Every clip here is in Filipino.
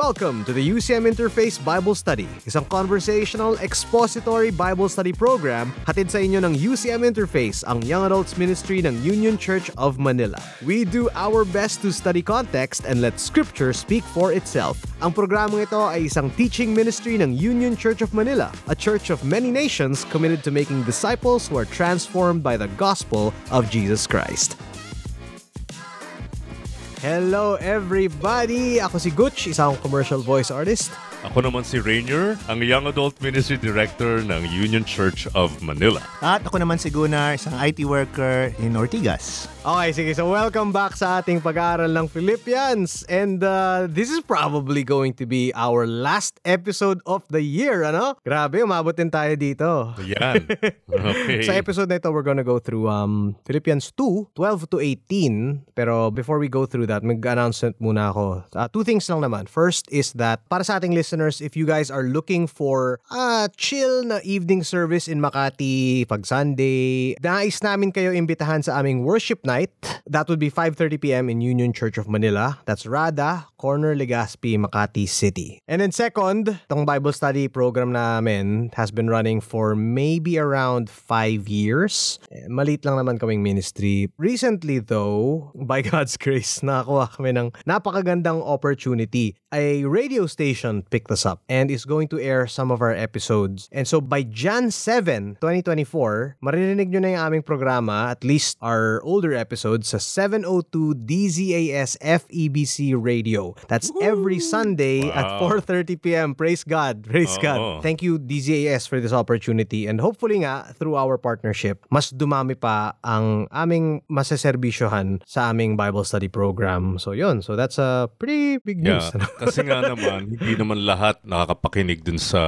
Welcome to the UCM Interface Bible Study, isang conversational expository Bible study program hatid sa inyo ng UCM Interface, ang Young Adults Ministry ng Union Church of Manila. We do our best to study context and let Scripture speak for itself. Ang programang ito ay isang teaching ministry ng Union Church of Manila, a church of many nations committed to making disciples who are transformed by the gospel of Jesus Christ. Hello everybody! Ako si Gucci, isa akong commercial voice artist. Ako naman si Rainier, ang Young Adult Ministry Director ng Union Church of Manila. At ako naman si Gunar, isang IT worker in Ortigas. Okay, sige. So welcome back sa ating pag-aaral ng Philippians. And this is probably going to be our last episode of the year, ano? Grabe, umabot din tayo dito. Yan. Okay. Sa episode na ito, we're gonna go through Philippians 2, 12 to 18. Pero before we go through that, mag-announcement muna ako. Two things lang naman. First is that, para sa ating listeners, if you guys are looking for a chill na evening service in Makati pag Sunday, nais namin kayo imbitahan sa aming worship night. That would be 5:30 p.m. in Union Church of Manila. That's RADA, Corner Legazpi, Makati City. And then second, itong Bible study program namin has been running for maybe around 5 years. Malit lang naman kaming ministry. Recently though, by God's grace, nakakuha kami ng napakagandang opportunity. A radio station picked us up and is going to air some of our episodes. And so by Jan 7, 2024, maririnig nyo na yung aming programa, at least our older episodes, sa 702 DZAS FEBC Radio. That's every Sunday at 4:30 p.m. Praise God. Praise God. Thank you DZAS for this opportunity, and hopefully nga through our partnership, mas dumami pa ang aming maseservisyohan sa aming Bible study program. So yun. So that's a pretty big news. Yeah. Kasi nga naman, hindi naman lahat nakakapakinig dun sa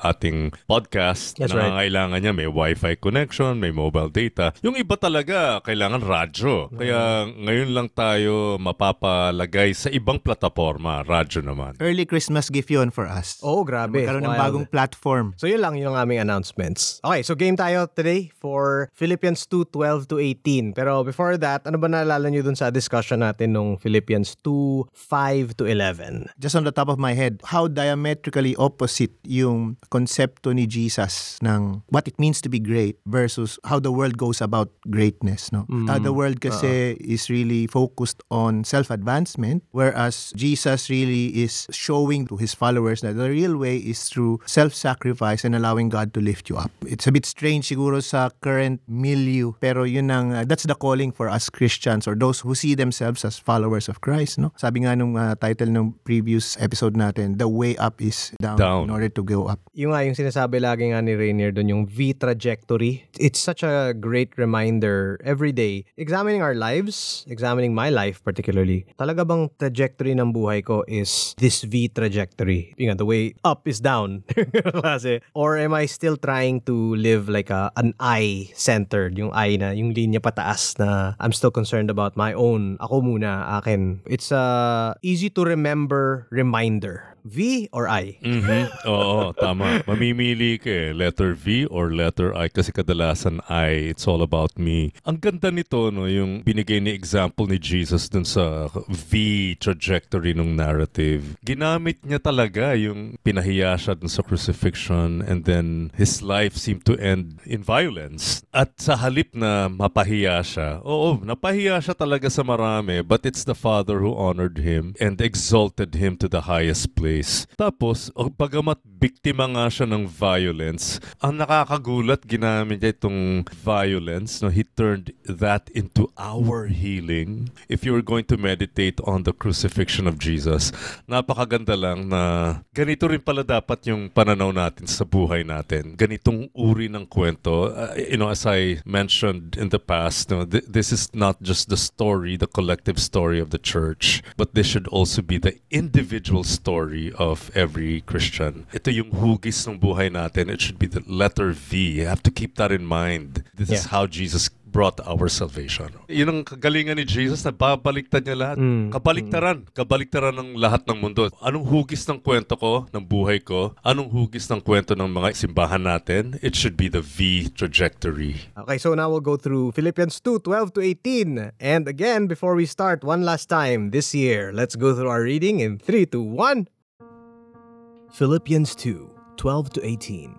ating podcast. That's na right. Kailangan niya may wifi connection, may mobile data. Yung iba talaga, kailangan radyo. Kaya ngayon lang tayo mapapalagay sa ibang plataforma, radyo naman. Early Christmas gift yun for us. Oh, grabe. Magkaroon ng bagong platform. So yun lang yung aming announcements. Okay, so game tayo today for Philippians 2:12 to 18. Pero before that, ano ba naalala nyo dun sa discussion natin nung Philippians 2:5 to 11? Just on the top of my head, how diametrically opposite yung konsepto ni Jesus ng what it means to be great versus how the world goes about greatness. No? The world kasi is really focused on self-advancement, whereas Jesus really is showing to his followers that the real way is through self-sacrifice and allowing God to lift you up. It's a bit strange siguro sa current milieu, pero yun ang, that's the calling for us Christians or those who see themselves as followers of Christ. No? Sabi nga nung title ng previous episode natin, the way up is down. In order to go up. Yung nga, yung sinasabi lagi nga ni Rainier doon, yung V trajectory. It's such a great reminder every day. Examining our lives, examining my life particularly, talaga bang trajectory ng buhay ko is this V trajectory? Yung nga, the way up is down. Or am I still trying to live like an I-centered? Yung I na, yung linya pataas na I'm still concerned about my own. Ako muna, akin. It's easy to remember reminder. V or I? Oo, tama. Mamimili ka letter V or letter I, kasi kadalasan I, it's all about me. Ang ganda nito, no, yung binigay ni example ni Jesus dun sa V trajectory ng narrative. Ginamit niya talaga yung pinahiya siya dun sa crucifixion, and then his life seemed to end in violence. At sa halip na mapahiya siya, oo, napahiya siya talaga sa marami, but it's the Father who honored him and exalted him to the highest place. Tapos, pagamat biktima nga siya ng violence, ang nakakagulat, ginamit niya itong violence. No? He turned that into our healing. If you're going to meditate on the crucifixion of Jesus, napakaganda lang na ganito rin pala dapat yung pananaw natin sa buhay natin. Ganitong uri ng kwento. As I mentioned in the past, no, this is not just the story, the collective story of the church, but this should also be the individual story of every Christian. Ito yung hugis ng buhay natin. It should be the letter V. You have to keep that in mind. This is how Jesus brought our salvation. Yun ang kagalingan ni Jesus na babaliktad niya lahat. Kabaliktaran. Kabaliktaran ng lahat ng mundo. Anong hugis ng kwento ko, ng buhay ko? Anong hugis ng kwento ng mga simbahan natin? It should be the V trajectory. Okay, so now we'll go through Philippians 2:12 to 18. And again, before we start, one last time this year, let's go through our reading in 3, 2, 1. Philippians 2:12-18.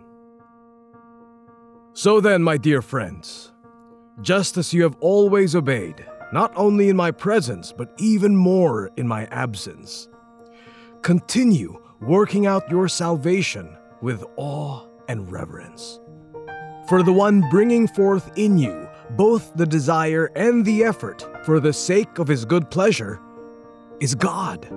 So then, my dear friends, just as you have always obeyed, not only in my presence, but even more in my absence, continue working out your salvation with awe and reverence. For the one bringing forth in you both the desire and the effort for the sake of his good pleasure is God.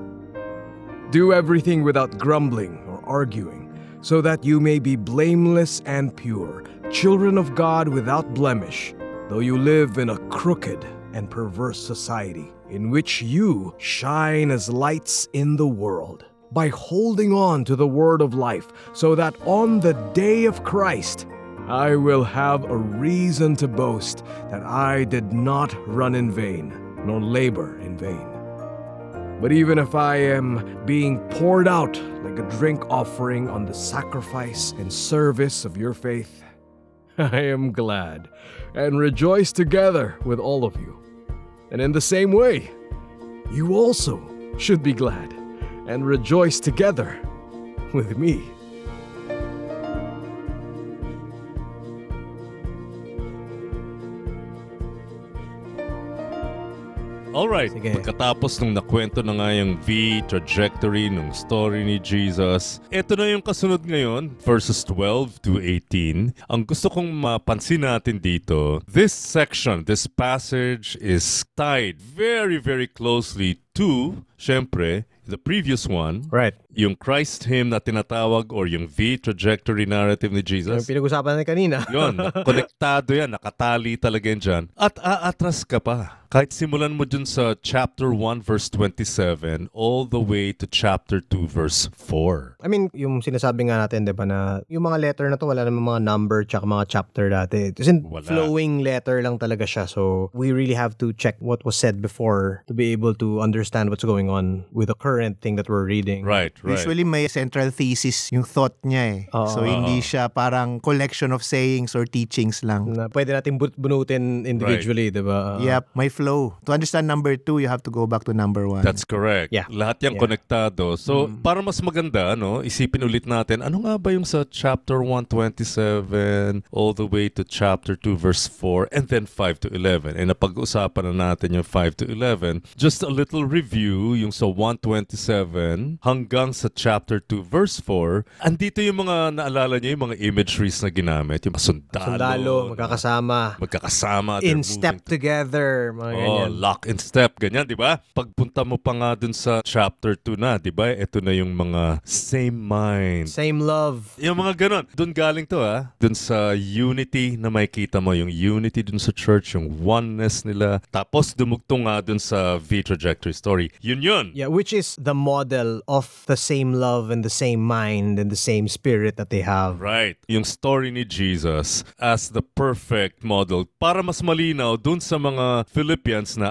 Do everything without grumbling or arguing, so that you may be blameless and pure, children of God without blemish, though you live in a crooked and perverse society, in which you shine as lights in the world, by holding on to the word of life, so that on the day of Christ, I will have a reason to boast that I did not run in vain, nor labor in vain. But even if I am being poured out like a drink offering on the sacrifice and service of your faith, I am glad and rejoice together with all of you. And in the same way, you also should be glad and rejoice together with me. Alright, pagkatapos nung nakwento na nga yung V trajectory ng story ni Jesus, ito na yung kasunod ngayon, verses 12-18. Ang gusto kong mapansin natin dito, this section, this passage is tied very, very closely to, syempre, the previous one, right? Yung Christ hymn na tinatawag or yung V-trajectory narrative ni Jesus. Yung pinag-usapan na kanina. Yun, konektado yan, nakatali talaga yan dyan. At aatras ka pa. Kahit simulan mo dyan sa chapter 1 verse 27 all the way to chapter 2 verse 4. I mean, yung sinasabi nga natin, di ba, na yung mga letter na to, wala namang mga number tsaka mga chapter dati. Kasi flowing letter lang talaga siya. So we really have to check what was said before to be able to understand what's going on with the current thing that we're reading. Right. Usually may central thesis yung thought niya eh. So hindi siya parang collection of sayings or teachings lang. Na pwede natin bunutin individually, right. Diba? May flow. To understand number 2, you have to go back to number 1. That's correct. Yeah. Lahat yung konektado. So para mas maganda, no, isipin ulit natin, ano nga ba yung sa chapter 1:27 all the way to chapter 2 verse 4 and then 5-11. And napag-usapan na natin yung 5-11. Just a little review yung sa 1:27 hanggang sa chapter 2 verse 4, andito yung mga naalala niyo, yung mga imageries na ginamit, yung sundalo, magkakasama, in step together, mga ganyan. Lock in step, ganyan, di ba? Pagpunta mo pa nga dun sa chapter 2 na, di ba? Ito na yung mga same mind, same love. Yung mga ganun. Dun galing to, dun sa unity na makikita mo, yung unity dun sa church, yung oneness nila. Tapos dumugtong nga dun sa V-trajectory story. Yun. Yeah, which is the model of the same love and the same mind and the same spirit that they have. Right. Yung story ni Jesus as the perfect model para mas malinaw dun sa mga Philippians na,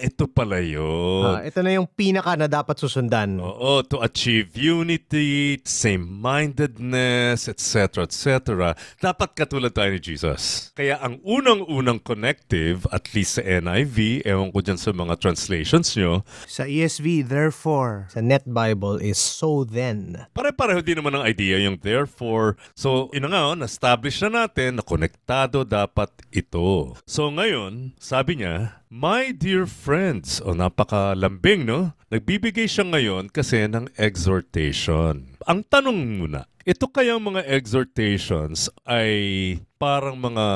ito pala yun. Ito na yung pinaka na dapat susundan. Oo, to achieve unity, same-mindedness, etc., etc. Dapat katulad tayo ni Jesus. Kaya ang unang-unang connective, at least sa NIV, ewan ko dyan sa mga translations nyo. Sa ESV, therefore. Sa NET Bible is so then. Pare-pareho din naman ang idea yung therefore. So, yun nga, na-establish na natin na konektado dapat ito. So, ngayon, sabi niya, my dear friends, napakalambing, no? Nagbibigay siya ngayon kasi ng exhortation. Ang tanong muna, ito kayang mga exhortations ay parang mga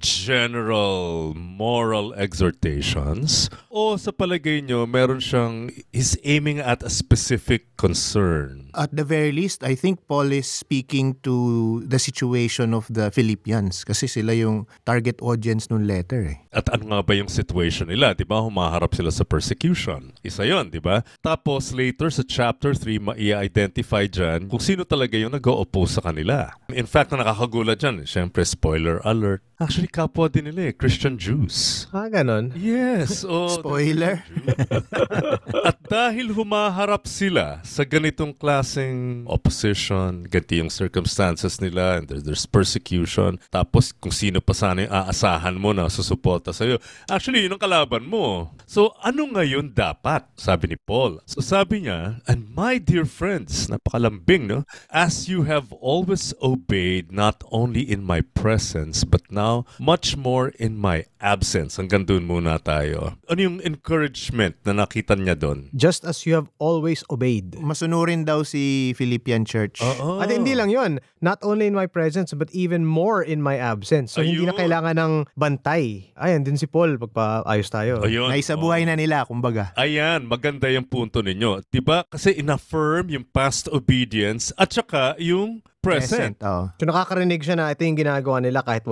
general moral exhortations o sa palagay nyo meron siyang is aiming at a specific concern? At the very least, I think Paul is speaking to the situation of the Philippians kasi sila yung target audience ng letter eh. At ano nga ba yung situation nila? Diba? Humaharap sila sa persecution. Isa yun, diba? Tapos later sa chapter 3, maia-identify dyan kung sino talaga yung nag-o-oppose sa kanila. In fact, na nakakagulat dyan, syempre, spoiler alert. Actually, kapwa din nila eh, Christian Jews. Ganon? Yes. Spoiler? At dahil humaharap sila sa ganitong klaseng opposition, ganti yung circumstances nila, and there's persecution, tapos kung sino pa sana yung aasahan mo na susuporta sa'yo. Actually, yun ang kalaban mo. So, ano ngayon dapat? Sabi ni Paul. So, sabi niya, and my dear friends, napakalambing, no? As you have always obeyed, not only in my presence, but now much more in my absence. Hanggang doon muna tayo. Ano yung encouragement na nakita niya doon? Just as you have always obeyed. Masunurin daw si Philippian Church. Uh-oh. At hindi lang yun. Not only in my presence, but even more in my absence. So, Ayun. Hindi na kailangan ng bantay. Ayan din si Paul, pagpaayos tayo. Ayun. Naisa buhay na nila, kumbaga. Ayan, maganda yung punto ninyo. Diba? Kasi in-affirm yung past obedience at saka yung present. Oh. So nakakarinig siya na ito yung ginagawa nila kahit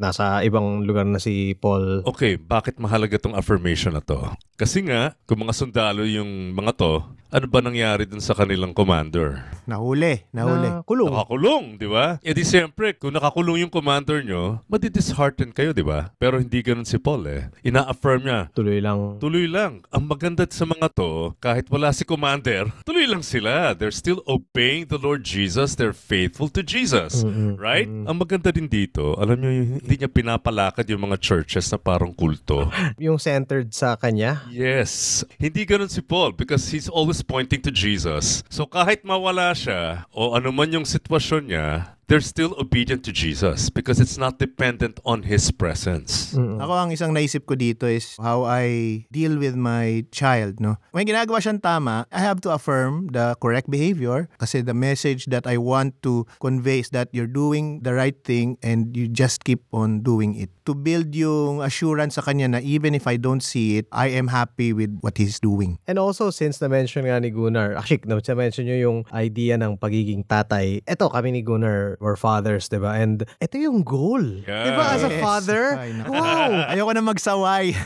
nasa ibang lugar na si Paul. Okay, bakit mahalaga tong affirmation na to? Kasi nga, kung mga sundalo yung mga to, ano ba nangyari dun sa kanilang commander? Nahuli. Nakakulong, di ba? E di siyempre, kung nakakulong yung commander nyo, madidishearten kayo, di ba? Pero hindi ganun si Paul eh. Ina-affirm niya. Tuloy lang. Ang maganda sa mga to, kahit wala si commander, tuloy lang sila. They're still obeying the Lord Jesus. They're faithful to Jesus, right? Ang maganda din dito, alam nyo, hindi niya pinapalakad yung mga churches na parang kulto. Yung centered sa kanya? Yes. Hindi ganun si Paul because he's always pointing to Jesus. So kahit mawala siya o anuman yung sitwasyon niya, they're still obedient to Jesus because it's not dependent on His presence. Mm-hmm. Ako, ang isang naisip ko dito is how I deal with my child, no? When ginagawa siyang tama, I have to affirm the correct behavior kasi the message that I want to convey is that you're doing the right thing and you just keep on doing it. To build yung assurance sa kanya na even if I don't see it, I am happy with what he's doing. And also, since na-mention nga ni Gunar, actually, na-mention nyo yung idea ng pagiging tatay, eto kami ni Gunar, we're fathers, diba? And ito yung goal. Yes. Diba, as a father? Yes. Wow! Ayoko na magsaway.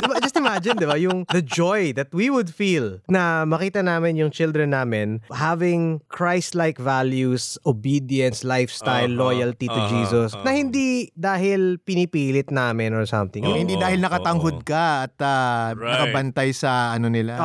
Diba, just imagine, diba, yung the joy that we would feel na makita namin yung children namin having Christ-like values, obedience, lifestyle, loyalty to Jesus, na hindi dahil pinipilit namin or something. Hindi dahil nakatanghod ka at right, nakabantay sa ano nila.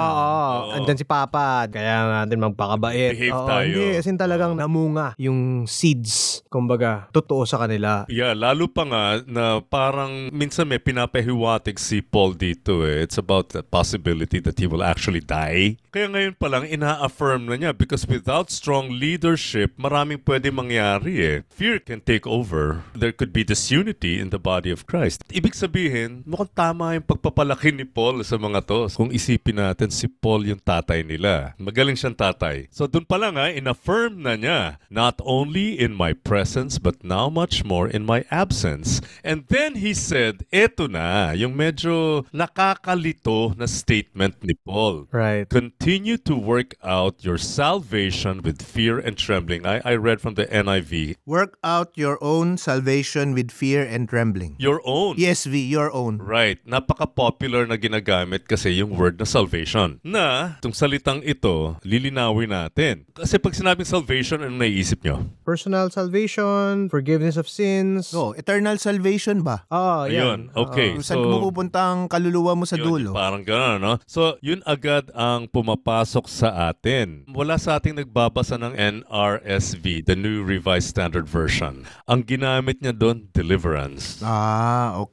Andyan si Papa, kaya natin magpakabait. Behave tayo. Hindi, as in talagang namunga yung seeds, kumbaga, totoo sa kanila. Yeah, lalo pa nga na parang minsan may pinapahiwatig si Paul dito eh. It's about the possibility that he will actually die. Kaya ngayon pa lang, ina-affirm na niya because without strong leadership, maraming pwede mangyari eh. Fear can take over. There could be disunity in the body of Christ. Ibig sabihin, mukhang tama yung pagpapalaki ni Paul sa mga to. Kung isipin natin, si Paul yung tatay nila. Magaling siyang tatay. So dun pa lang ha, ina-affirm na niya. Not only in my presence, but now much more in my absence. And then he said, eto na, yung medyo nakakalito na statement ni Paul. Right. Continue to work out your salvation with fear and trembling. I read from the NIV. Work out your own salvation with fear and trembling. Your own. ESV, your own. Right. Napaka-popular na ginagamit kasi yung word na salvation. Na, itong salitang ito, lilinawin natin. Kasi pag sinabing salvation, ano naiisip nyo? Personal salvation, forgiveness of sins. No, eternal salvation ba? Yun. Okay. Saan mapupunta ang kaluluwa mo sa yun, dulo? Parang gano'n, no? So, yun agad ang pumapasok sa atin. Wala sa ating nagbabasa ng NRSV, the New Revised Standard Version. Ang ginamit niya doon, deliverance.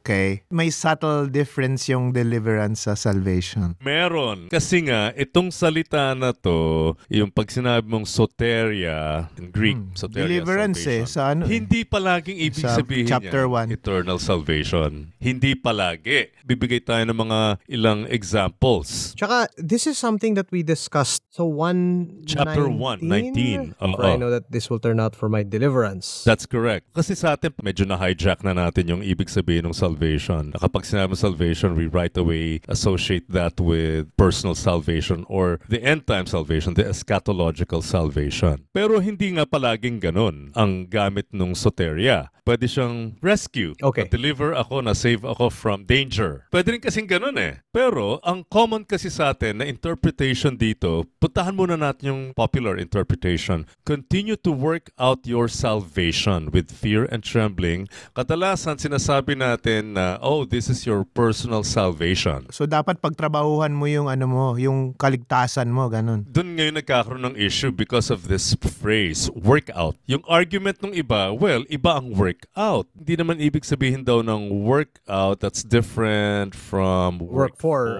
Okay. May subtle difference yung deliverance sa salvation. Meron. Kasi nga, itong salita na to, yung pag sinabi mong soteria, in Greek, soteria, deliverance salvation. Sa ano? Hindi palaging ibig sabihin chapter niya, 1. Eternal salvation. Hindi palagi. Bibigay tayo ng mga ilang examples. Tsaka, this is something that we discussed. So, Chapter 1, 19. For I know that this will turn out for my deliverance. That's correct. Kasi sa atin, medyo na-hijack na natin yung ibig sabihin ng salvation. Kapag sinabi salvation, we right away associate that with personal salvation or the end-time salvation, the eschatological salvation. Pero hindi nga palaging ganun ang gamit nung soteria. Pwede siyang rescue. Okay. Deliver ako, na-save ako from danger. Pwede rin kasing ganun eh. Pero ang common kasi sa atin na interpretation dito, puntahan muna natin yung popular interpretation. Continue to work out your salvation with fear and trembling. Kadalasan sinasabi natin na, this is your personal salvation. So dapat pagtrabahuhan mo yung ano mo, yung kaligtasan mo, ganun. Doon ngayon nagkakaroon ng issue because of this phrase, work out. Yung argument ng iba, well, iba ang work workout. Hindi naman ibig sabihin daw ng workout that's different from work for.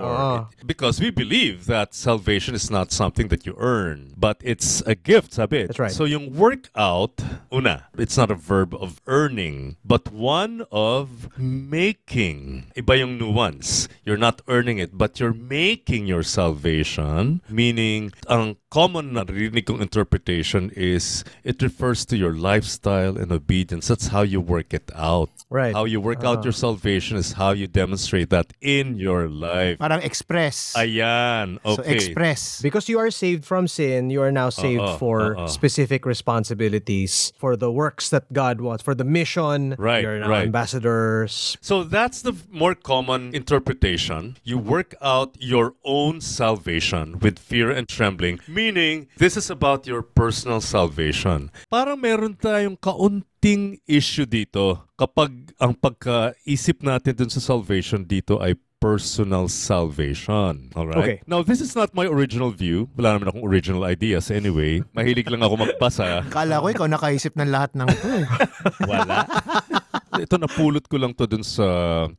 Because we believe that salvation is not something that you earn, but it's a gift, sabi. That's right. So yung workout, una, it's not a verb of earning, but one of making. Iba yung nuance. You're not earning it, but you're making your salvation, meaning ang common narinig kong interpretation is it refers to your lifestyle and obedience. That's how you work it out. Right. How you work out your salvation is how you demonstrate that in your life. Parang express. Ayan. Okay. So express. Because you are saved from sin, you are now saved for specific responsibilities, for the works that God wants, for the mission. Right. You're now ambassadors. So that's the more common interpretation. You work out your own salvation with fear and trembling. Meaning, this is about your personal salvation. Parang meron tayong kaunting issue dito kapag ang pagkaisip natin dun sa salvation dito ay personal salvation. Alright? Okay. Now, this is not my original view. Wala naman akong original ideas anyway. Mahilig lang ako magbasa. Kala ko ikaw nakaisip ng lahat ng ito eh. Wala. Ito, napulot ko lang to dun sa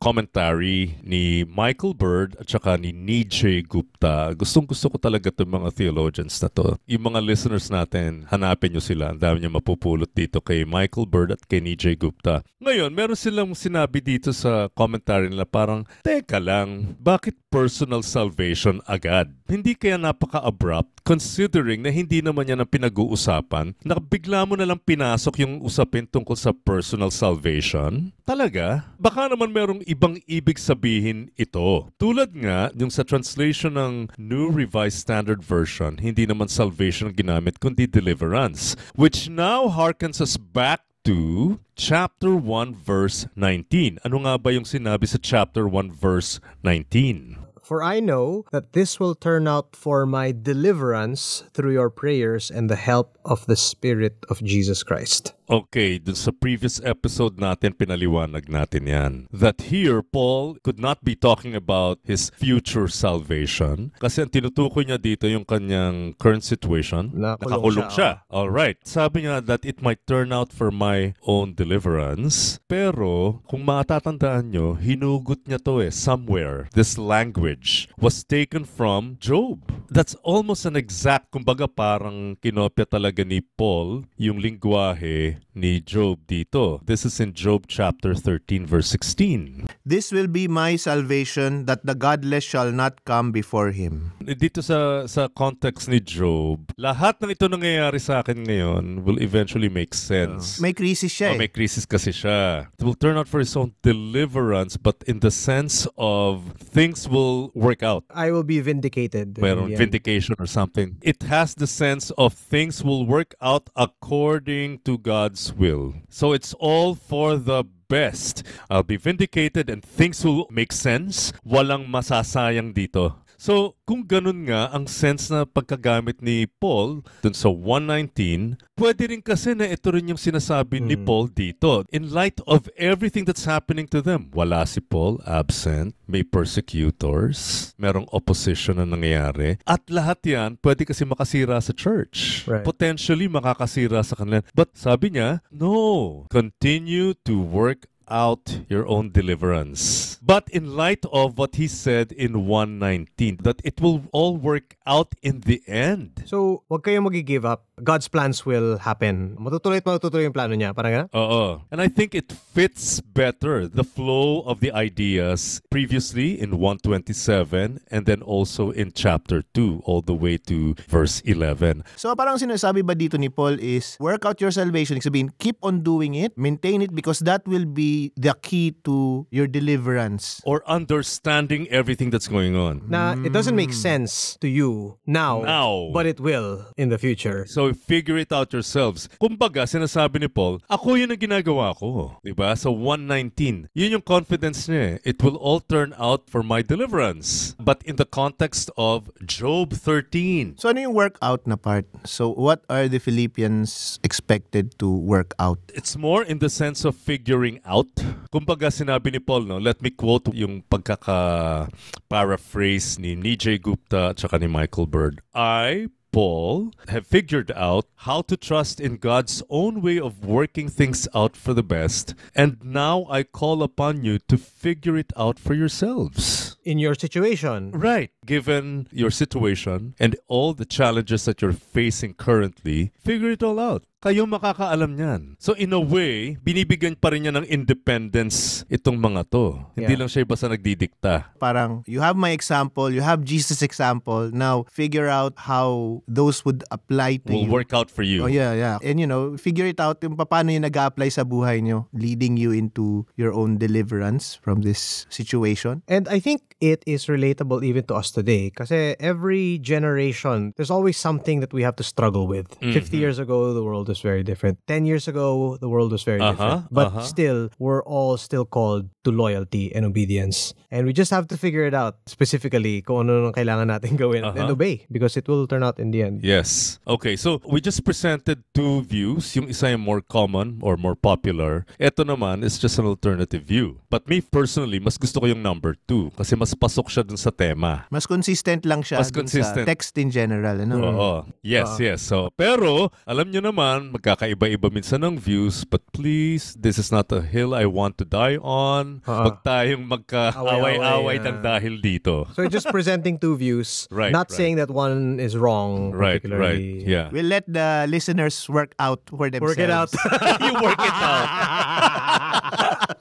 commentary ni Michael Bird at saka ni Nijay Gupta. Gustong-gusto ko talaga itong mga theologians na to. Yung mga listeners natin, hanapin nyo sila. Ang dami nyo mapupulot dito kay Michael Bird at kay Nijay Gupta. Ngayon, meron silang sinabi dito sa commentary nila parang, teka lang, bakit personal salvation agad? Hindi kaya napaka-abrupt considering na hindi naman yan ang pinag-uusapan na bigla mo nalang pinasok yung usapin tungkol sa personal salvation? Talaga? Baka naman merong ibang ibig sabihin ito. Tulad nga, yung sa translation ng New Revised Standard Version, hindi naman salvation ang ginamit, kundi deliverance, which now harkens us back to chapter 1, verse 19. Ano nga ba yung sinabi sa chapter 1, verse 19? For I know that this will turn out for my deliverance through your prayers and the help of the Spirit of Jesus Christ. Okay, dun sa previous episode natin, pinaliwanag natin yan. That here, Paul could not be talking about his future salvation kasi ang tinutukoy niya dito yung kanyang current situation. Nakakulong siya. Alright, sabi niya that it might turn out for my own deliverance. Pero, kung matatandaan nyo, hinugot niya to eh, somewhere. This language was taken from Job. That's almost an exact, kumbaga parang kinopya talaga ni Paul yung lingwahe ni Job dito. This is in Job chapter 13 verse 16. This will be my salvation that the godless shall not come before him. Dito sa context ni Job, lahat ng ito nangyayari sa akin ngayon will eventually make sense. May crisis siya eh. May crisis kasi siya. It will turn out for his own deliverance but in the sense of things will work out. I will be vindicated. Well, vindication or something. It has the sense of things will work out according to God's will. So it's all for the best. I'll be vindicated and things will make sense. Walang masasayang dito. So, kung ganun nga ang sense na pagkagamit ni Paul dun sa 119, pwede rin kasi na ito rin yung sinasabi ni Paul dito. In light of everything that's happening to them, wala si Paul, absent, may persecutors, merong opposition na nangyayari, at lahat yan pwede kasi makasira sa church. Right. Potentially makakasira sa kanila. But sabi niya, no, continue to work out your own deliverance. But in light of what he said in 1:19, that it will all work out in the end. So, wag kayong mag-give up. God's plans will happen. Matutuloy yung plano niya. Parang gano'n? Oo. And I think it fits better the flow of the ideas previously in 1:27 and then also in chapter 2 all the way to verse 11. So parang sinasabi ba dito ni Paul is work out your salvation. Ibig sabihin, keep on doing it, maintain it because that will be the key to your deliverance. Or understanding everything that's going on. Na it doesn't make sense to you now, but it will in the future. So, figure it out yourselves. Kumbaga, sinasabi ni Paul, ako yun ang ginagawa ko. Diba? So, 1:19. Yun yung confidence niya. It will all turn out for my deliverance. But in the context of Job 13. So, ano yung work out na part? So, what are the Philippians expected to work out? It's more in the sense of figuring out. Kumbaga, sinabi ni Paul, no? Let me quote yung pagkaka-paraphrase ni Nijay Gupta at saka ni Michael Bird. I Paul have figured out how to trust in God's own way of working things out for the best, and now I call upon you to figure it out for yourselves. In your situation. Right. Given your situation and all the challenges that you're facing currently, figure it all out. Kayo makakaalam niyan. So in a way, binibigyan pa rin niya ng independence itong mga to. Yeah. Hindi lang siya basta nagdidikta. Parang, you have my example, you have Jesus' example, now figure out how those would apply to you. Will work out for you. Oh, yeah, yeah. And you know, figure it out yung paano yung nag-a-apply sa buhay niyo, leading you into your own deliverance from this situation. And I think it is relatable even to us today kasi every generation, there's always something that we have to struggle with. Mm-hmm. 50 years ago, the world was very different. 10 years ago, the world was very different. But still, we're all still called to loyalty and obedience. And we just have to figure it out specifically kung ano nang kailangan natin gawin and obey because it will turn out in the end. Yes. Okay, so we just presented two views. Yung isa yung more common or more popular. Ito naman is just an alternative view. But me personally, mas gusto ko yung number two kasi mas pasok siya dun sa tema. Mas consistent lang siya mas dun consistent sa text in general. Ano? Oo. Yes, yes. So, pero, alam nyo naman, magkakaiba-iba minsan ng views, but please, this is not a hill I want to die on. Huwag tayong magka-away-away ng dahil dito. So just presenting two views, not saying that one is wrong. Right, yeah. We'll let the listeners work out for themselves. Work it out. You work it out.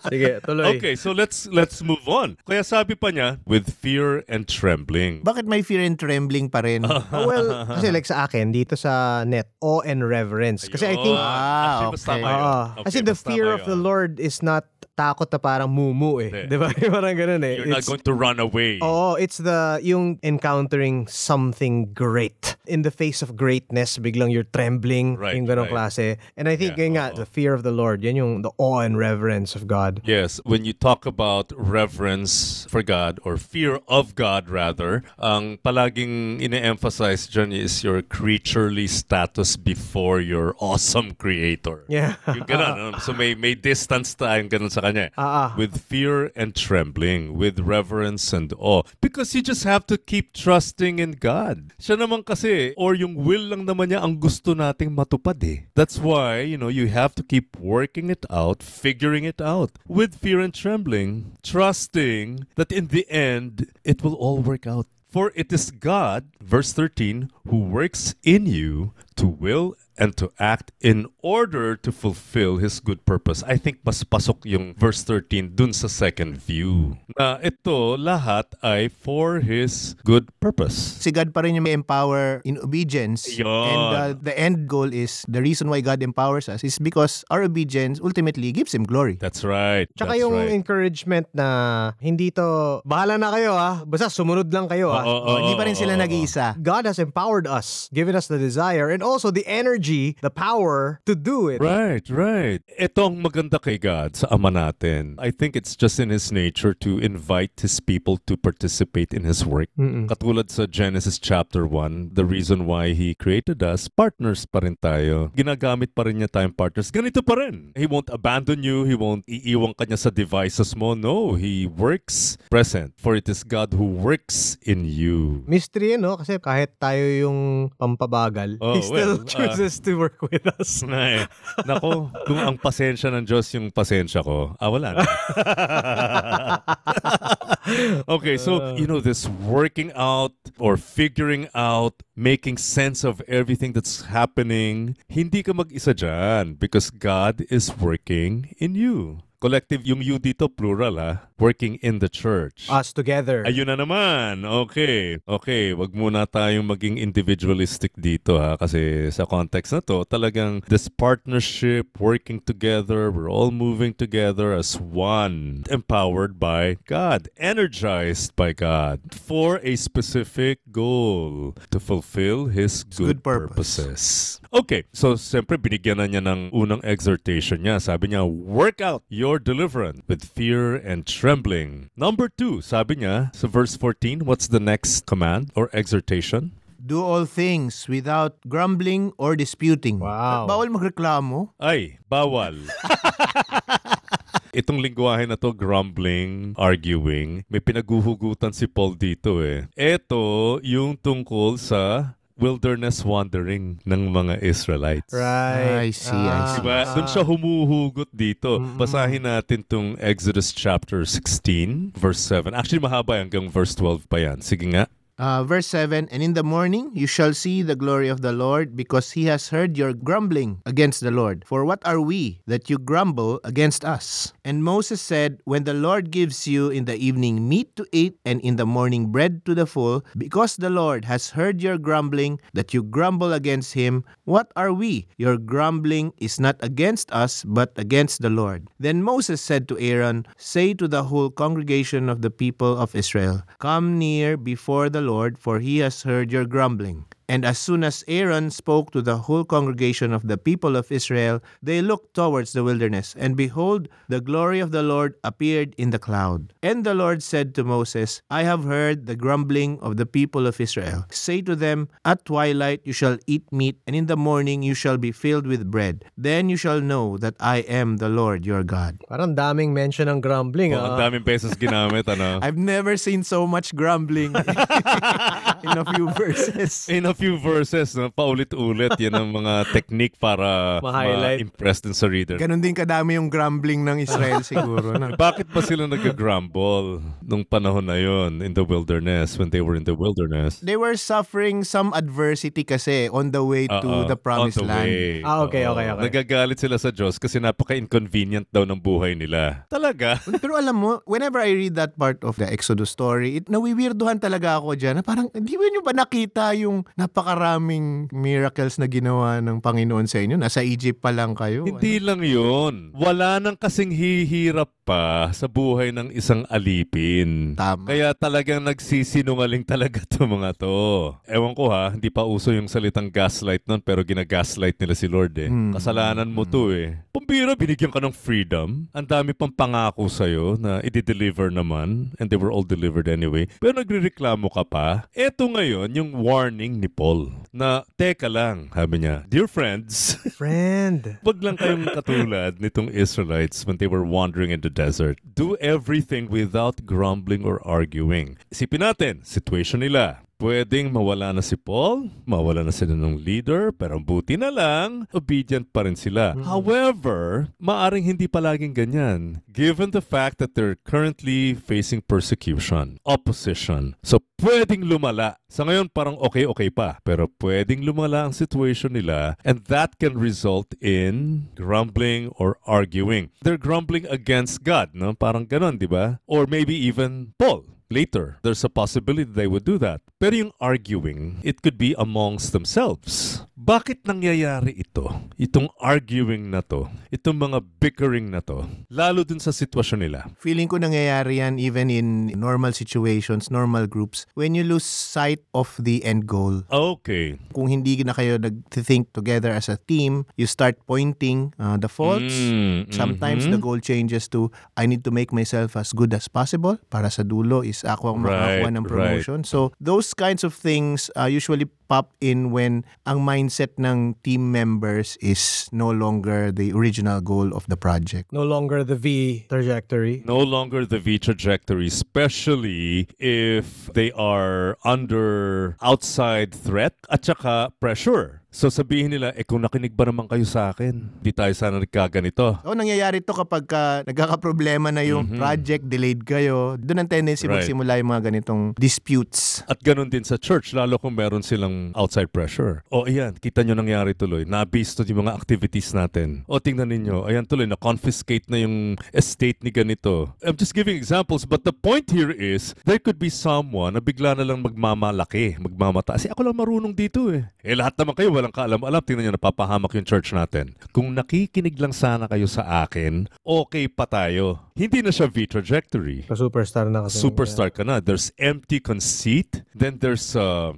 Sige, tuloy. Okay, so let's move on. Kaya sabi pa niya, with fear and trembling. Bakit may fear and trembling pa rin? Well, kasi like sa akin, dito sa net, awe and reverence. Kasi I think, kasi the fear of the Lord is not takot na parang mumu eh. Diba? Parang ganun eh. You're not going to run away. Oo, it's the, yung encountering something great. In the face of greatness, biglang you're trembling. Right, yung ganong klase. And I think, the fear of the Lord, yan yung the awe and reverence of God. Yes, when you talk about reverence for God or fear of God rather, ang palaging ine-emphasize dyan is your creaturely status before your awesome creator. Yeah. Yung ganun. So may distance tayong ganun sa kanya. With fear and trembling, with reverence and awe. Because you just have to keep trusting in God. Siya naman kasi, or yung will lang naman niya ang gusto nating matupad eh. That's why, you know, you have to keep working it out, figuring it out. With fear and trembling, trusting that in the end, it will all work out. For it is God, verse 13, who works in you to will and to act in order to fulfill His good purpose. I think mas pasok yung verse 13 dun sa second view. Na ito lahat ay for His good purpose. Si God pa rin yung may empower in obedience. Yun. And the end goal is, the reason why God empowers us is because our obedience ultimately gives Him glory. That's right. Tsaka yung encouragement na hindi to, bahala na kayo basta sumunod lang kayo hindi pa rin sila nag-iisa. God has empowered us, given us the desire and also the energy, the power to do it. Right. Itong maganda kay God sa Ama natin. I think it's just in His nature to invite His people to participate in His work. Mm-mm. Katulad sa Genesis chapter 1, the reason why He created us, partners pa rin tayo. Ginagamit pa rin niya tayong partners. Ganito pa rin. He won't abandon you. He won't iiwan ka niya sa devices mo. No, He works present. For it is God who works in you. Mystery, no? Kasi kahit tayo yung pampabagal, He still chooses to work with us. Nako, kung ang pasensya ng Diyos yung pasensya ko, wala na. Okay, so, you know, this working out or figuring out, making sense of everything that's happening, hindi ka mag-isa dyan because God is working in you. Collective, yung you dito, plural working in the church. Us together. Ayun na naman. Okay, wag muna tayong maging individualistic dito kasi sa context na to, talagang this partnership, working together, we're all moving together as one. Empowered by God. Energized by God. For a specific goal. To fulfill His good purposes. Okay, so siyempre binigyan na niya ng unang exhortation niya. Sabi niya, work out your deliverance with fear and trembling. Number 2, sabi niya sa verse 14, what's the next command or exhortation? Do all things without grumbling or disputing. Wow. Bawal magreklamo? Ay, bawal. Itong lingwahe na to, grumbling, arguing, may pinaguhugutan si Paul dito eh. Ito yung tungkol sa wilderness wandering ng mga Israelites. Right. I see. Diba? Doon siya humuhugot dito. Basahin natin tong Exodus chapter 16, verse 7. Actually, mahaba hanggang verse 12 pa yan. Sige nga. Verse 7, and in the morning you shall see the glory of the Lord, because he has heard your grumbling against the Lord. For what are we that you grumble against us? And Moses said, when the Lord gives you in the evening meat to eat, and in the morning bread to the full, because the Lord has heard your grumbling that you grumble against him, what are we? Your grumbling is not against us, but against the Lord. Then Moses said to Aaron, say to the whole congregation of the people of Israel, come near before the Lord, for he has heard your grumbling. And as soon as Aaron spoke to the whole congregation of the people of Israel, they looked towards the wilderness, and behold, the glory of the Lord appeared in the cloud. And the Lord said to Moses, I have heard the grumbling of the people of Israel. Say to them, at twilight you shall eat meat, and in the morning you shall be filled with bread. Then you shall know that I am the Lord your God. Parang daming mention ng grumbling. Ang daming beses ginamit, ano? I've never seen so much grumbling in a few verses. Few verses, no? Paulit-ulit. Yan ang mga technique para ma-impress din sa reader. Ganon din kadami yung grumbling ng Israel siguro. No? Bakit pa sila nag-grumble nung panahon na yun in the wilderness, when they were in the wilderness? They were suffering some adversity kasi on the way to the promised land. Okay. Nagagalit sila sa Diyos kasi napaka-inconvenient daw ng buhay nila. Talaga? Pero alam mo, whenever I read that part of the Exodus story, nawiwirduhan talaga ako dyan. Parang, di ba nyo ba nakita yung napakaraming miracles na ginawa ng Panginoon sa inyo? Nasa Egypt pa lang kayo. Hindi lang yun. Wala nang kasing hihirap pa sa buhay ng isang alipin. Tama. Kaya talagang nagsisinungaling talaga to mga to. Ewan ko ha, hindi pa uso yung salitang gaslight nun, pero ginagaslight nila si Lord eh. Kasalanan mo to eh. Pambira, binigyan ka ng freedom. Ang dami pang pangako sa'yo na i-deliver naman, and they were all delivered anyway. Pero nagre-reklamo ka pa. Eto ngayon, yung warning ni Paul na, teka lang, sabi niya, dear friends, wag lang kayong katulad nitong Israelites when they were wandering in the desert. Do everything without grumbling or arguing. Isipin natin, sitwasyon nila. Pwedeng mawala na si Paul, mawala na sila ng leader, pero buti na lang, obedient pa rin sila. However, maaring hindi palaging ganyan, given the fact that they're currently facing persecution, opposition. So, pwedeng lumala. Sa ngayon, parang okay pa. Pero pwedeng lumala ang situation nila, and that can result in grumbling or arguing. They're grumbling against God, no? Parang ganun, di ba? Or maybe even Paul. Later, there's a possibility they would do that. Pero yung arguing, it could be amongst themselves. Bakit nangyayari ito? Itong arguing na to, itong mga bickering na to, lalo dun sa sitwasyon nila. Feeling ko nangyayari yan even in normal situations, normal groups, when you lose sight of the end goal. Okay. Kung hindi na kayo nag-think together as a team, you start pointing the faults. Sometimes the goal changes to, I need to make myself as good as possible para sa dulo is ako ang makakuha ng promotion. Right. So, those kinds of things usually pop in when ang mindset ng team members is no longer the original goal of the project. No longer the V trajectory. No longer the V trajectory, especially if they are under outside threat at saka pressure. So sabihin nila, kung nakinig ba naman kayo sa akin, di tayo sana nagkaganito. O, nangyayari to kapag nagkakaproblema na yung project, delayed kayo. Doon ang tendency magsimula yung mga ganitong disputes. At ganun din sa church, lalo kung meron silang outside pressure. O ayan, kita nyo nangyari tuloy. Nabistod yung mga activities natin. O tingnan ninyo, ayan tuloy, na-confiscate na yung estate ni ganito. I'm just giving examples, but the point here is, there could be someone na bigla na lang magmamalaki, magmamataas. Ako lang marunong dito eh. Lahat naman kayo, walang kaalam-alam. Tingnan nyo, napapahamak yung church natin. Kung nakikinig lang sana kayo sa akin, okay pa tayo. Hindi na siya V-trajectory. Superstar na kasi. Superstar ka na. There's empty conceit. Then there's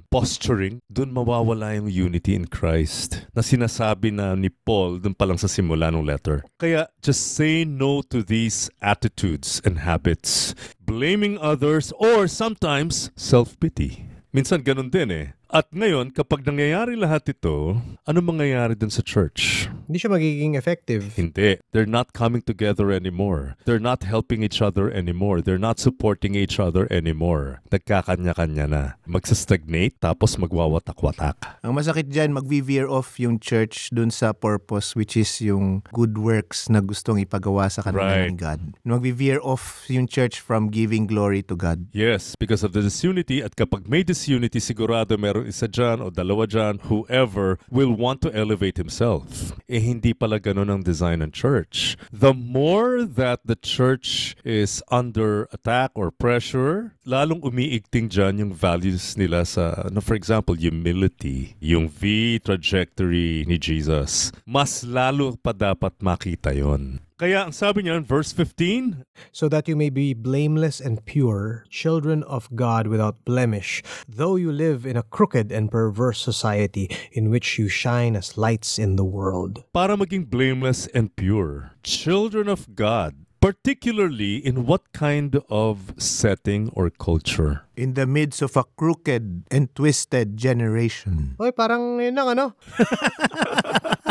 posturing. Doon mawawala yung unity in Christ na sinasabi na ni Paul doon pa lang sa simula ng letter. Kaya just say no to these attitudes and habits. Blaming others or sometimes self-pity. Minsan ganun din eh. At ngayon, kapag nangyayari lahat ito, ano mangyayari dun sa church? Hindi siya magiging effective. Hindi. They're not coming together anymore. They're not helping each other anymore. They're not supporting each other anymore. Nagkakanya-kanya na. Magsa-stagnate tapos magwawatak-watak. Ang masakit dyan, mag-veer off yung church dun sa purpose, which is yung good works na gustong ipagawa sa kanila ng God. Mag-veer off yung church from giving glory to God. Yes, because of the disunity, at kapag may disunity, sigurado meron isa dyan o dalawa dyan, whoever will want to elevate himself. Eh, hindi pala ganun ang design ng church. The more that the church is under attack or pressure, lalong umiigting dyan yung values nila sa, for example, humility, yung V-trajectory ni Jesus. Mas lalo pa dapat makita yon. Kaya ang sabi niya in verse 15, so that you may be blameless and pure, children of God without blemish, though you live in a crooked and perverse society in which you shine as lights in the world. Para maging blameless and pure, children of God, particularly in what kind of setting or culture? In the midst of a crooked and twisted generation. Oy, parang yun lang, ano?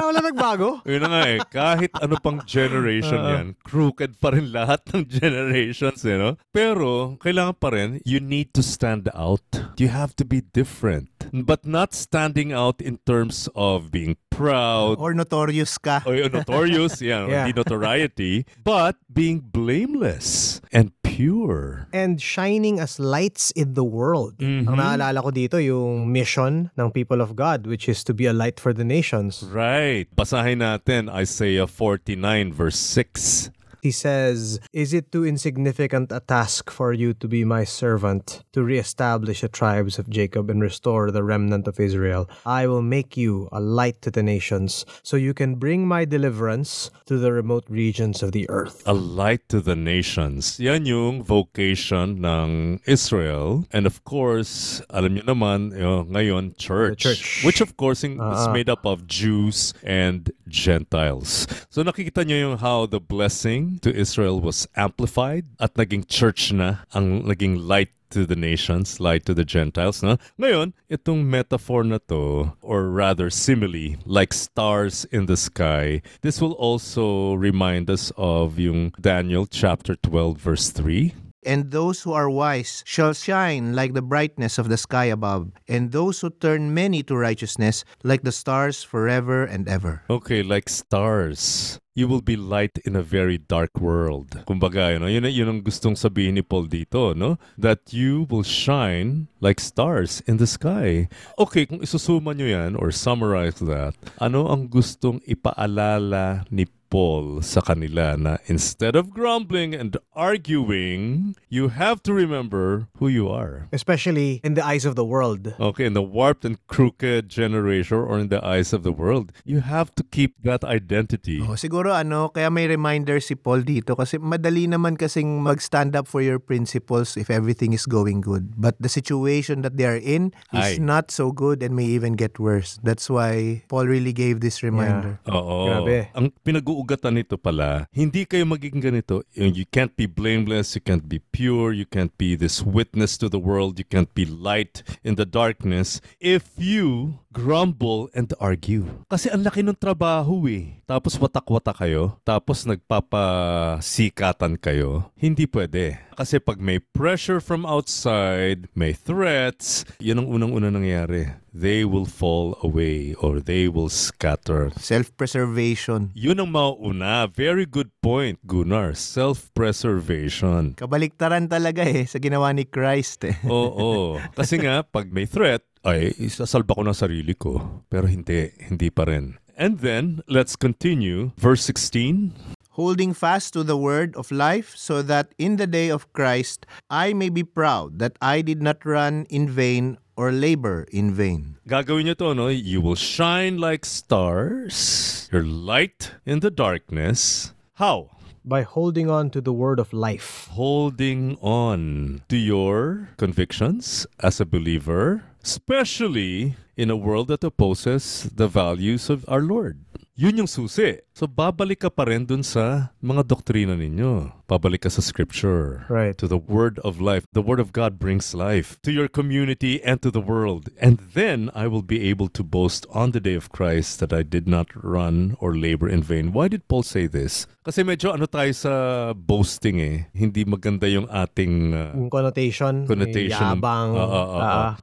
Wala nagbago. Yun na nga eh. Kahit ano pang generation yan, crooked pa rin lahat ng generations, you know? Pero, kailangan pa rin, you need to stand out. You have to be different. But not standing out in terms of being proud. Or notorious ka. Or notorious, yeah. Yeah. The notoriety. But being blameless and pure. And shining as lights in the world. Mm-hmm. Ang naalala ko dito, yung mission ng people of God, which is to be a light for the nations. Right. Basahin natin Isaiah 49 verse 6. He says, is it too insignificant a task for you to be my servant, to reestablish the tribes of Jacob and restore the remnant of Israel? I will make you a light to the nations, so you can bring my deliverance to the remote regions of the earth. A light to the nations. Yan yung vocation ng Israel. And of course, alam nyo naman, ngayon, church. Which of course is made up of Jews and Gentiles. So nakikita nyo yung how the blessing to Israel was amplified at naging church na ang naging light to the nations, light to the Gentiles. Na? Ngayon, itong metaphor na to, or rather simile, like stars in the sky, this will also remind us of yung Daniel chapter 12 verse 3. And those who are wise shall shine like the brightness of the sky above, and those who turn many to righteousness like the stars forever and ever. Okay, like stars. You will be light in a very dark world. Kumbaga, yun ang gustong sabihin ni Paul dito, no? That you will shine like stars in the sky. Okay, kung isusuma nyo yan or summarize that, ano ang gustong ipaalala ni Paul sa kanila na instead of grumbling and arguing, you have to remember who you are. Especially in the eyes of the world. Okay, in the warped and crooked generation or in the eyes of the world, you have to keep that identity. Oh, siguro kaya may reminder si Paul dito kasi madali naman kasing mag-stand up for your principles if everything is going good. But the situation that they are in is not so good and may even get worse. That's why Paul really gave this reminder. Yeah. Oo. Grabe. Ang pinag-uugatan nito pala, hindi kayo magiging ganito. You can't be blameless, you can't be pure, you can't be this witness to the world, you can't be light in the darkness if you grumble and argue. Kasi ang laki ng trabaho eh. Tapos watak-wata kayo, tapos nagpapasikatan kayo. Hindi pwede. Kasi pag may pressure from outside, may threats, yan ang unang-una nangyari. They will fall away or they will scatter. Self-preservation. Yun ang mauna. Very good point, Gunar. Self-preservation. Kabaliktaran talaga eh sa ginawa ni Christ eh. Oo. Kasi nga, pag may threat, ay isasalba ko na sarili ko. Pero hindi pa rin. And then, let's continue. Verse 16. Holding fast to the word of life, so that in the day of Christ, I may be proud that I did not run in vain or labor in vain. Gagawin niyo to, no? You will shine like stars, your light in the darkness. How? By holding on to the word of life. Holding on to your convictions as a believer. especially in a world that opposes the values of our Lord. Yun yung susi. So babalik ka pa rin dun sa mga doktrina ninyo. Babalik ka sa Scripture. Right. To the Word of Life. The Word of God brings life to your community and to the world. And then I will be able to boast on the day of Christ that I did not run or labor in vain. Why did Paul say this? Kasi medyo ano tayo sa boasting eh. Hindi maganda yung ating... yung connotation. Yabang.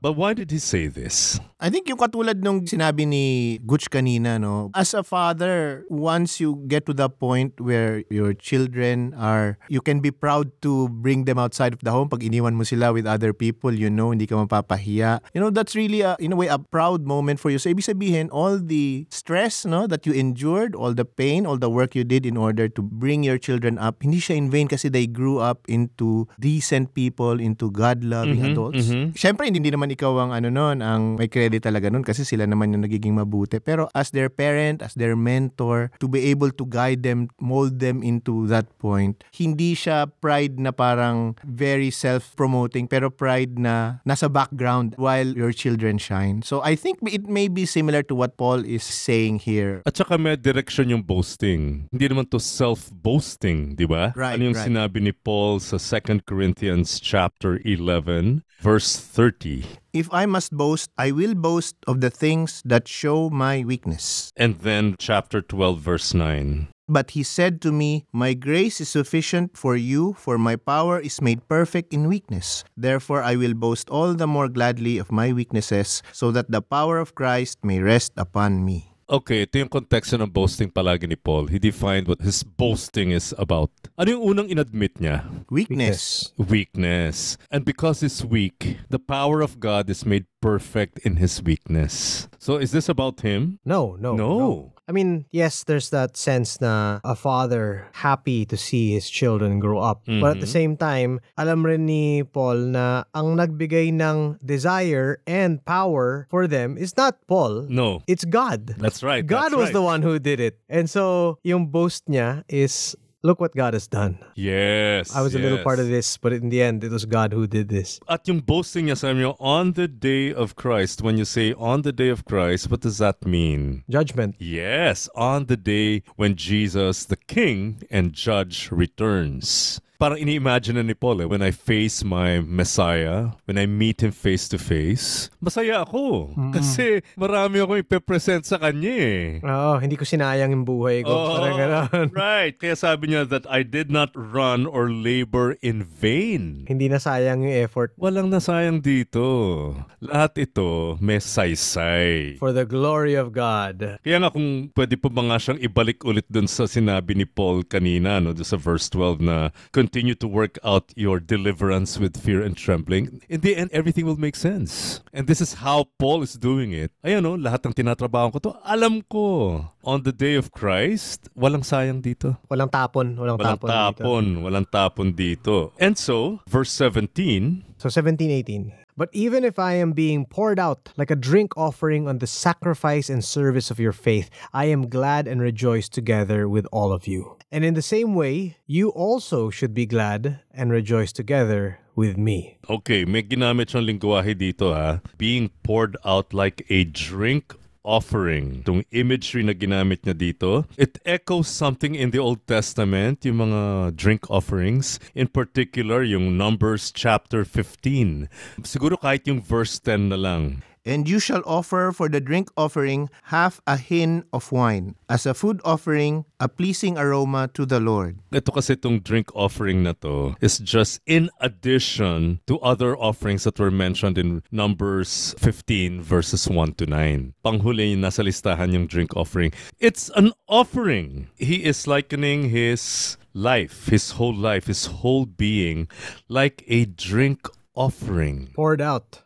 But why did he say this? I think yung katulad nung sinabi ni Gucci kanina, no? As a father, once you get to the point where your children are, you can be proud to bring them outside of the home. Pag iniwan mo sila with other people, you know, hindi ka mapapahiya. You know, that's really, in a way, a proud moment for you. So, ibig sabihin, all the stress, no, that you endured, all the pain, all the work you did in order to bring your children up, hindi siya in vain kasi they grew up into decent people, into God-loving adults. Siyempre, hindi naman ikaw ang ano nun, ang may credit talaga nun kasi sila naman yung nagiging mabuti. Pero as their parent, as their mentor, to be able to guide them, mold them into that point. Hindi siya pride na parang very self-promoting, pero pride na nasa background while your children shine. So I think it may be similar to what Paul is saying here. At saka may direction yung boasting. Hindi naman to self-boasting, di ba? Right, ano yung sinabi ni Paul sa 2 Corinthians chapter 11, verse 30. If I must boast, I will boast of the things that show my weakness. And then chapter 12, verse 9. But he said to me, my grace is sufficient for you, for my power is made perfect in weakness. Therefore, I will boast all the more gladly of my weaknesses, so that the power of Christ may rest upon me. Okay, ito yung konteksto ng boasting palagi ni Paul. He defined what his boasting is about. Ano yung unang inadmit niya? Weakness. And because it's weak, the power of God is made perfect in his weakness. So is this about him? No. I mean, yes, there's that sense na a father happy to see his children grow up. Mm-hmm. But at the same time, alam rin ni Paul na ang nagbigay ng desire and power for them is not Paul. No. It's God. That's right. God was the one who did it. And so, yung boast niya is... Look what God has done. Yes. I was a little part of this, but in the end, it was God who did this. At yung boasting niya, Samuel, on the day of Christ, when you say on the day of Christ, what does that mean? Judgment. Yes, on the day when Jesus, the King and Judge, returns. Parang ini-imagine na ni Paul, when I face my Messiah, when I meet him face to face, masaya ako. Kasi marami akong ipepresent sa kanya eh. Oo, hindi ko sinayang yung buhay ko. Parang gano'n. Right. Kaya sabi niya that I did not run or labor in vain. Hindi nasayang yung effort. Walang nasayang dito. Lahat ito may saysay. For the glory of God. Kaya nga kung pwede pa ba nga siyang ibalik ulit dun sa sinabi ni Paul kanina, no, dun sa verse 12 na, continue to work out your deliverance with fear and trembling. In the end, everything will make sense. And this is how Paul is doing it. Ayan o, lahat ng tinatrabaho ko to, alam ko. On the day of Christ, walang sayang dito. Walang tapon dito. And so, verse 17. So 17, 18. But even if I am being poured out like a drink offering on the sacrifice and service of your faith, I am glad and rejoice together with all of you. And in the same way, you also should be glad and rejoice together with me. Okay, may ginamit siyang lingwahe dito ha. Being poured out like a drink offering. Itong imagery na ginamit niya dito, it echoes something in the Old Testament, yung mga drink offerings. In particular, yung Numbers chapter 15. Siguro kahit yung verse 10 na lang. And you shall offer for the drink offering half a hin of wine, as a food offering, a pleasing aroma to the Lord. Ito kasi itong drink offering na to is just in addition to other offerings that were mentioned in Numbers 15 verses 1 to 9. Panghuli yung nasa listahan yung drink offering. It's an offering. He is likening his life, his whole life, his whole being, like a drink offering. Poured out.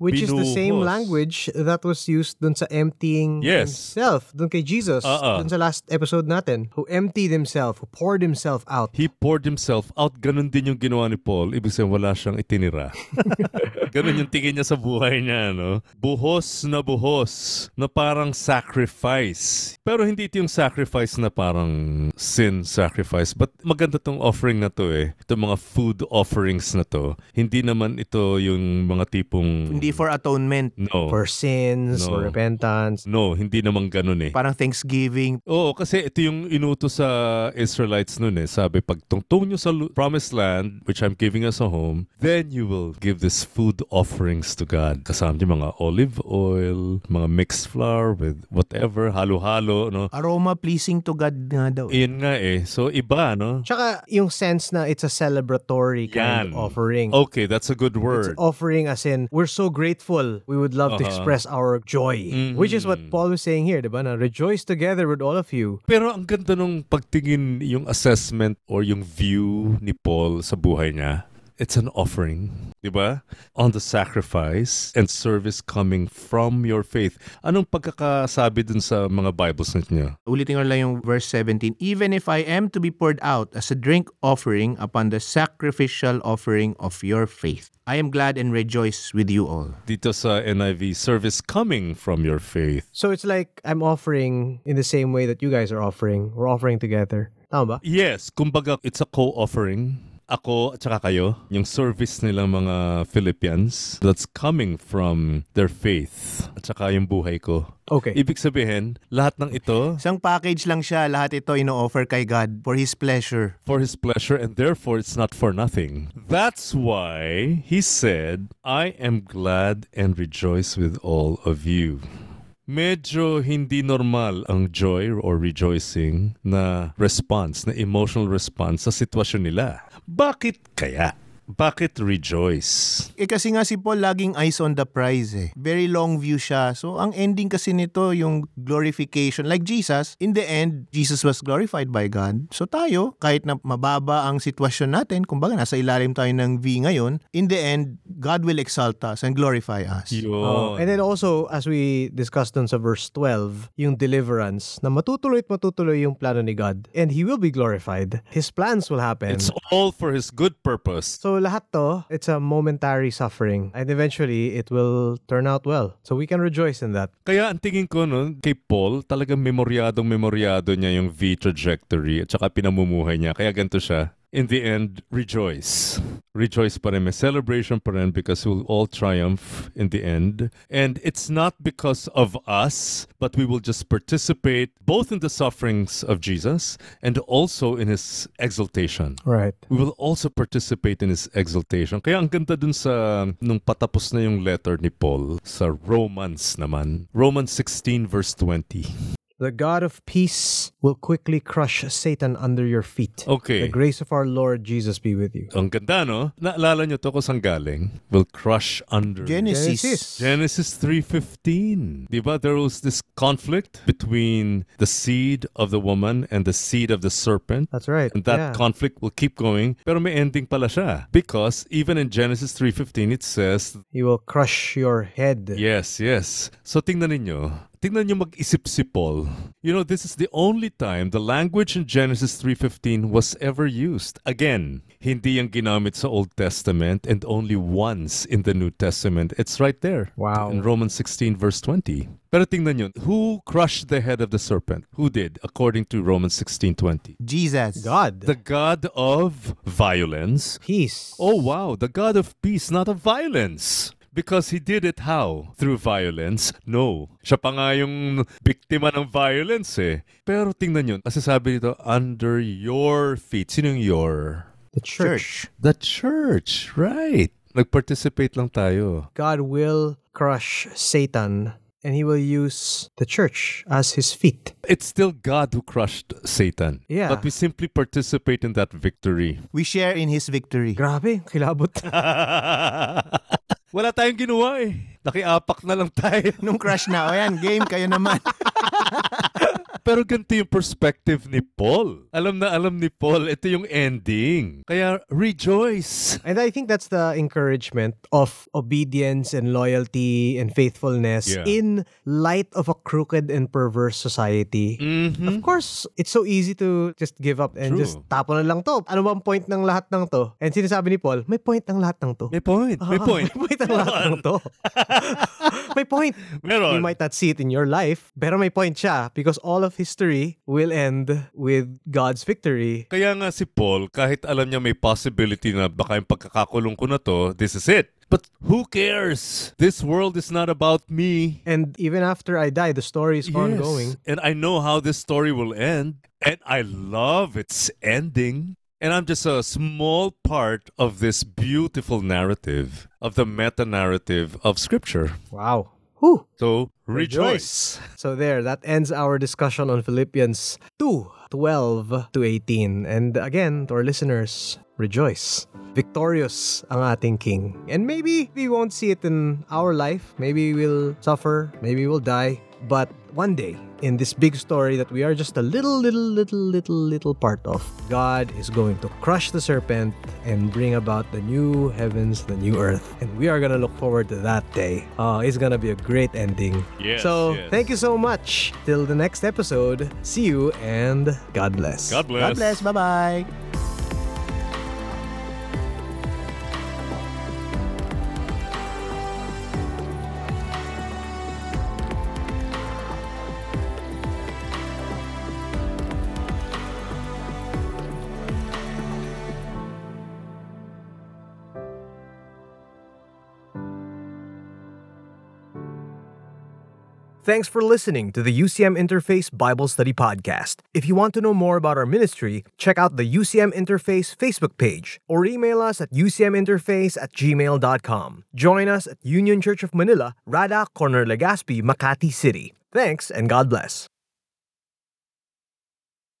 Which is the same language that was used dun sa emptying himself. Dun kay Jesus. Dun sa last episode natin. Who emptied himself. Who poured himself out. He poured himself out. Ganun din yung ginawa ni Paul. Ibig sabihin, wala siyang itinira. Ganun yung tingin niya sa buhay niya. No? Buhos. Na parang sacrifice. Pero hindi ito yung sacrifice na parang sin sacrifice. But maganda tong offering na to eh. Itong mga food offerings na to. Hindi naman ito yung mga tipong... Hindi hindi for atonement, no, for sins, no, for repentance. No, hindi naman ganun eh. Parang thanksgiving. Oo, kasi ito yung inutos sa Israelites noon eh. Sabi, pag tungtong nyo sa promised land, which I'm giving us a home, then you will give this food offerings to God. Kasama yung mga olive oil, mga mixed flour with whatever, halo-halo, no? Aroma pleasing to God nga daw. Iyan nga eh. So, iba, no? Tsaka yung sense na it's a celebratory kind of offering. Okay, that's a good word. It's offering as in, we're so grateful. We would love to express our joy. Mm-hmm. Which is what Paul was saying here, diba? Na rejoice together with all of you. Pero ang ganda nung pagtingin yung assessment or yung view ni Paul sa buhay niya. It's an offering, diba? On the sacrifice and service coming from your faith. Anong pagkakasabi dun sa mga Bibles niyo? Ulitin ko lang yung verse 17. Even if I am to be poured out as a drink offering upon the sacrificial offering of your faith, I am glad and rejoice with you all. Dito sa NIV, service coming from your faith. So it's like I'm offering in the same way that you guys are offering. We're offering together. Tama ba? Yes. Kumbaga, it's a co-offering. Ako at saka kayo, yung service nilang mga Philippians that's coming from their faith at saka yung buhay ko. Okay. Ibig sabihin, lahat ng ito... Isang package lang siya, lahat ito ino-offer kay God for His pleasure. For His pleasure and therefore it's not for nothing. That's why He said, I am glad and rejoice with all of you. Medyo hindi normal ang joy or rejoicing na response, na emotional response sa sitwasyon nila. Bakit kaya? Bakit rejoice? Eh kasi nga si Paul laging eyes on the prize eh. Very long view siya. So ang ending kasi nito yung glorification. Like Jesus, in the end, Jesus was glorified by God. So tayo, kahit na mababa ang sitwasyon natin, kumbaga nasa ilalim tayo ng V ngayon, in the end, God will exalt us and glorify us. And then also, as we discussed dun sa verse 12, yung deliverance, na matutuloy at matutuloy yung plano ni God. And He will be glorified. His plans will happen. It's all for His good purpose. So lahat to, it's a momentary suffering and eventually it will turn out well. So we can rejoice in that. Kaya ang tingin ko no, kay Paul, talagang memoryado niya yung V trajectory at saka pinamumuhay niya. Kaya ganito siya. In the end, rejoice. Rejoice pa rin. May celebration pa rin because we'll all triumph in the end. And it's not because of us, but we will just participate both in the sufferings of Jesus and also in His exaltation. Right. We will also participate in His exaltation. Kaya ang ganda dun sa, nung patapos na yung letter ni Paul sa Romans naman. Romans 16 verse 20. The God of peace will quickly crush Satan under your feet. Okay. The grace of our Lord Jesus be with you. Ang ganda, no? Naalala nyo to kung saan galing? Will crush under... Genesis. Genesis 3:15. Diba? There was this conflict between the seed of the woman and the seed of the serpent. That's right. And that conflict will keep going. Pero may ending pala siya. Because even in Genesis 3:15, it says... He will crush your head. Yes, yes. So tingnan ninyo... Tingnan niyo mag-isip si Paul. You know, this is the only time the language in Genesis 3:15 was ever used. Again, hindi yung ginamit sa Old Testament and only once in the New Testament. It's right there. Wow. In Romans 16 verse 20. Pero tingnan niyo, who crushed the head of the serpent? Who did? According to Romans 16:20. Jesus. God. The God of violence. Peace. Oh, wow. The God of peace, not of violence. Because He did it how? Through violence? No. Siya pa nga yung biktima ng violence eh. Pero tingnan yun. Kasi sabi dito, under your feet. Sino yung your? The church. The church. Right. Nag-participate lang tayo. God will crush Satan and He will use the church as His feet. It's still God who crushed Satan. Yeah. But we simply participate in that victory. We share in His victory. Grabe. Kilabot. Wala tayong ginawa eh. Nakiapak na lang tayo. Nung crush na, ayan, game, kayo naman. Pero ganito yung perspective ni Paul. Alam na alam ni Paul, ito yung ending. Kaya rejoice. And I think that's the encouragement of obedience and loyalty and faithfulness in light of a crooked and perverse society. Mm-hmm. Of course, it's so easy to just give up and just tapo na lang to. Ano bang point ng lahat ng to? And sinasabi ni Paul, may point ng lahat ng to. May point. May point. May point ng lahat ng to. May point. Meron. You might not see it in your life, pero may point siya because all of of history will end with God's victory. Kaya nga si Paul, kahit alam niya may possibility na baka yung pagkakakulong ko na to, this is it. But who cares? This world is not about me. And even after I die, the story is ongoing. And I know how this story will end. And I love its ending. And I'm just a small part of this beautiful narrative, of the meta-narrative of Scripture. Wow. Whew. So, rejoice. So there, that ends our discussion on Philippians 2:12-18. And again, to our listeners, rejoice. Victorious ang ating King. And maybe we won't see it in our life. Maybe we'll suffer. Maybe we'll die. But one day, in this big story that we are just a little part of, God is going to crush the serpent and bring about the new heavens, the new earth. And we are going to look forward to that day. It's going to be a great ending. Yes. Thank you so much. Till the next episode, see you and God bless. God bless. God bless. Bye-bye. Thanks for listening to the UCM Interface Bible Study Podcast. If you want to know more about our ministry, check out the UCM Interface Facebook page or email us at ucminterface@gmail.com. Join us at Union Church of Manila, RADA, Corner Legazpi, Makati City. Thanks and God bless.